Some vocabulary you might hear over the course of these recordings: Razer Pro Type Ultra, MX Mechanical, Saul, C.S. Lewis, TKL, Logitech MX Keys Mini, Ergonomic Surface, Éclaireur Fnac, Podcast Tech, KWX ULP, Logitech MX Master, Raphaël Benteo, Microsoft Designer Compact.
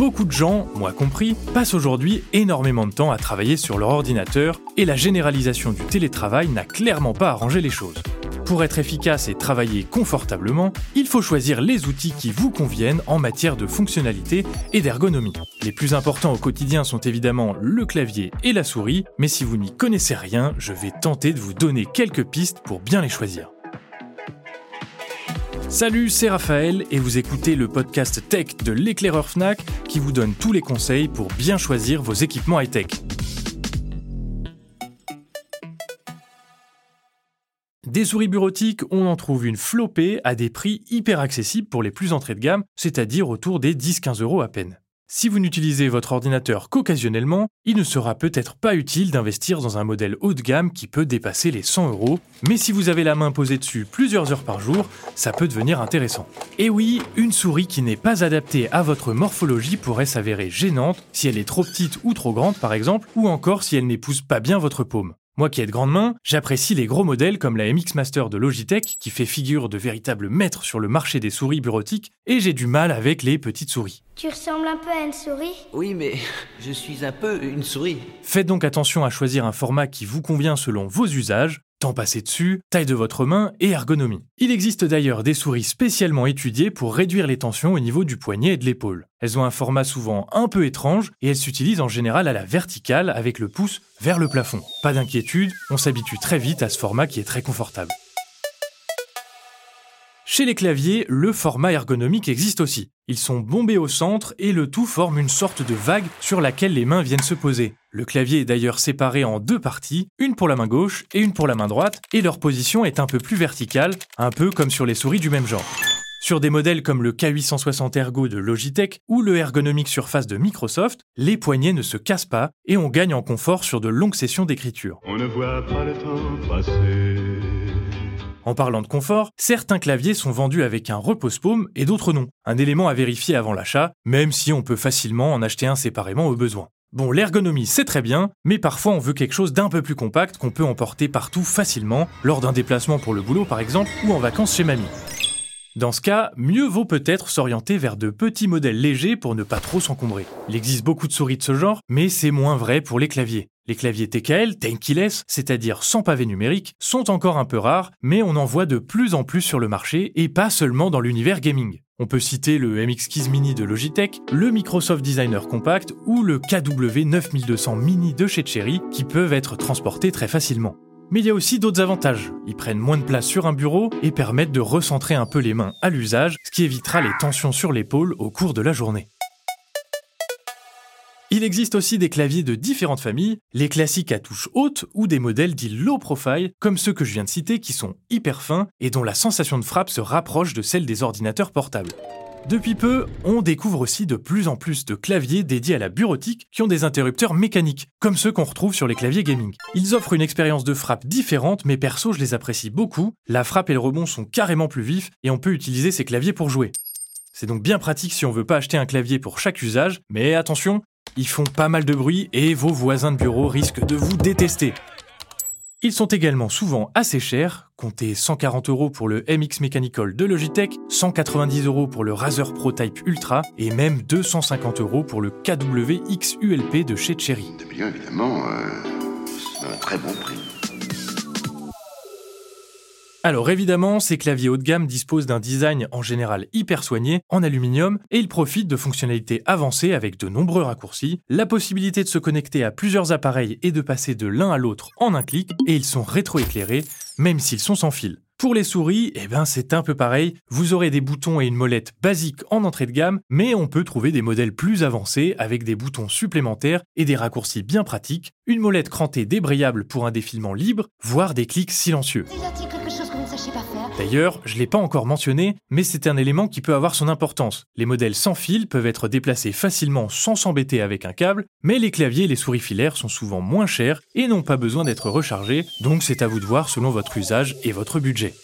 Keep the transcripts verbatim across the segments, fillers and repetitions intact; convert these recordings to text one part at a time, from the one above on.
Beaucoup de gens, moi compris, passent aujourd'hui énormément de temps à travailler sur leur ordinateur et la généralisation du télétravail n'a clairement pas arrangé les choses. Pour être efficace et travailler confortablement, il faut choisir les outils qui vous conviennent en matière de fonctionnalité et d'ergonomie. Les plus importants au quotidien sont évidemment le clavier et la souris, mais si vous n'y connaissez rien, je vais tenter de vous donner quelques pistes pour bien les choisir. Salut, c'est Raphaël et vous écoutez le podcast Tech de l'Éclaireur Fnac qui vous donne tous les conseils pour bien choisir vos équipements high-tech. Des souris bureautiques, on en trouve une flopée à des prix hyper accessibles pour les plus entrées de gamme, c'est-à-dire autour des dix à quinze euros à peine. Si vous n'utilisez votre ordinateur qu'occasionnellement, il ne sera peut-être pas utile d'investir dans un modèle haut de gamme qui peut dépasser les cent euros, mais si vous avez la main posée dessus plusieurs heures par jour, ça peut devenir intéressant. Et oui, une souris qui n'est pas adaptée à votre morphologie pourrait s'avérer gênante si elle est trop petite ou trop grande par exemple, ou encore si elle n'épouse pas bien votre paume. Moi qui ai de grandes mains, j'apprécie les gros modèles comme la M X Master de Logitech qui fait figure de véritable maître sur le marché des souris bureautiques et j'ai du mal avec les petites souris. Tu ressembles un peu à une souris ? Oui, mais je suis un peu une souris. Faites donc attention à choisir un format qui vous convient selon vos usages, temps passé dessus, taille de votre main et ergonomie. Il existe d'ailleurs des souris spécialement étudiées pour réduire les tensions au niveau du poignet et de l'épaule. Elles ont un format souvent un peu étrange et elles s'utilisent en général à la verticale avec le pouce vers le plafond. Pas d'inquiétude, on s'habitue très vite à ce format qui est très confortable. Chez les claviers, le format ergonomique existe aussi. Ils sont bombés au centre et le tout forme une sorte de vague sur laquelle les mains viennent se poser. Le clavier est d'ailleurs séparé en deux parties, une pour la main gauche et une pour la main droite, et leur position est un peu plus verticale, un peu comme sur les souris du même genre. Sur des modèles comme le K huit cent soixante Ergo de Logitech ou le Ergonomic Surface de Microsoft, les poignets ne se cassent pas et on gagne en confort sur de longues sessions d'écriture. On ne voit pas le temps passer. En parlant de confort, certains claviers sont vendus avec un repose-paume et d'autres non. Un élément à vérifier avant l'achat, même si on peut facilement en acheter un séparément au besoin. Bon, l'ergonomie c'est très bien, mais parfois on veut quelque chose d'un peu plus compact qu'on peut emporter partout facilement, lors d'un déplacement pour le boulot par exemple, ou en vacances chez mamie. Dans ce cas, mieux vaut peut-être s'orienter vers de petits modèles légers pour ne pas trop s'encombrer. Il existe beaucoup de souris de ce genre, mais c'est moins vrai pour les claviers. Les claviers T K L, tankless, c'est-à-dire sans pavé numérique, sont encore un peu rares, mais on en voit de plus en plus sur le marché et pas seulement dans l'univers gaming. On peut citer le M X Keys Mini de Logitech, le Microsoft Designer Compact ou le K W neuf mille deux cents Mini de chez Cherry qui peuvent être transportés très facilement. Mais il y a aussi d'autres avantages. Ils prennent moins de place sur un bureau et permettent de recentrer un peu les mains à l'usage, ce qui évitera les tensions sur l'épaule au cours de la journée. Il existe aussi des claviers de différentes familles, les classiques à touche haute ou des modèles dits low profile, comme ceux que je viens de citer qui sont hyper fins et dont la sensation de frappe se rapproche de celle des ordinateurs portables. Depuis peu, on découvre aussi de plus en plus de claviers dédiés à la bureautique qui ont des interrupteurs mécaniques, comme ceux qu'on retrouve sur les claviers gaming. Ils offrent une expérience de frappe différente, mais perso je les apprécie beaucoup, la frappe et le rebond sont carrément plus vifs et on peut utiliser ces claviers pour jouer. C'est donc bien pratique si on veut pas acheter un clavier pour chaque usage, mais attention, ils font pas mal de bruit et vos voisins de bureau risquent de vous détester. Ils sont également souvent assez chers, comptez cent quarante euros pour le M X Mechanical de Logitech, cent quatre-vingt-dix euros pour le Razer Pro Type Ultra et même deux cent cinquante euros pour le K W X U L P de chez Cherry. C'est bien évidemment, euh, c'est un très bon prix. Alors évidemment, ces claviers haut de gamme disposent d'un design en général hyper soigné, en aluminium, et ils profitent de fonctionnalités avancées avec de nombreux raccourcis, la possibilité de se connecter à plusieurs appareils et de passer de l'un à l'autre en un clic, et ils sont rétroéclairés, même s'ils sont sans fil. Pour les souris, eh ben c'est un peu pareil, vous aurez des boutons et une molette basique en entrée de gamme, mais on peut trouver des modèles plus avancés avec des boutons supplémentaires et des raccourcis bien pratiques, une molette crantée débrayable pour un défilement libre, voire des clics silencieux. D'ailleurs, je ne l'ai pas encore mentionné, mais c'est un élément qui peut avoir son importance. Les modèles sans fil peuvent être déplacés facilement sans s'embêter avec un câble, mais les claviers et les souris filaires sont souvent moins chers et n'ont pas besoin d'être rechargés, donc c'est à vous de voir selon votre usage et votre budget.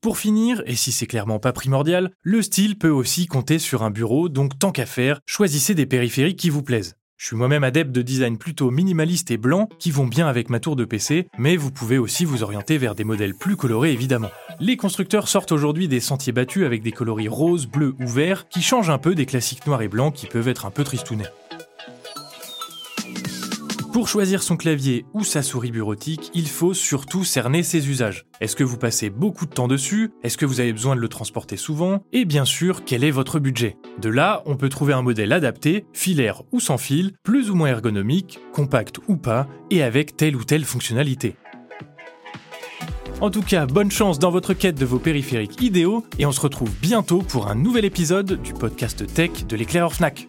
Pour finir, et si c'est clairement pas primordial, le style peut aussi compter sur un bureau, donc tant qu'à faire, choisissez des périphériques qui vous plaisent. Je suis moi-même adepte de design plutôt minimaliste et blanc qui vont bien avec ma tour de P C, mais vous pouvez aussi vous orienter vers des modèles plus colorés évidemment. Les constructeurs sortent aujourd'hui des sentiers battus avec des coloris rose, bleu ou vert qui changent un peu des classiques noirs et blancs qui peuvent être un peu tristounets. Pour choisir son clavier ou sa souris bureautique, il faut surtout cerner ses usages. Est-ce que vous passez beaucoup de temps dessus? Est-ce que vous avez besoin de le transporter souvent? Et bien sûr, quel est votre budget? De là, on peut trouver un modèle adapté, filaire ou sans fil, plus ou moins ergonomique, compact ou pas, et avec telle ou telle fonctionnalité. En tout cas, bonne chance dans votre quête de vos périphériques idéaux, et on se retrouve bientôt pour un nouvel épisode du podcast tech de l'Éclaireur Fnac.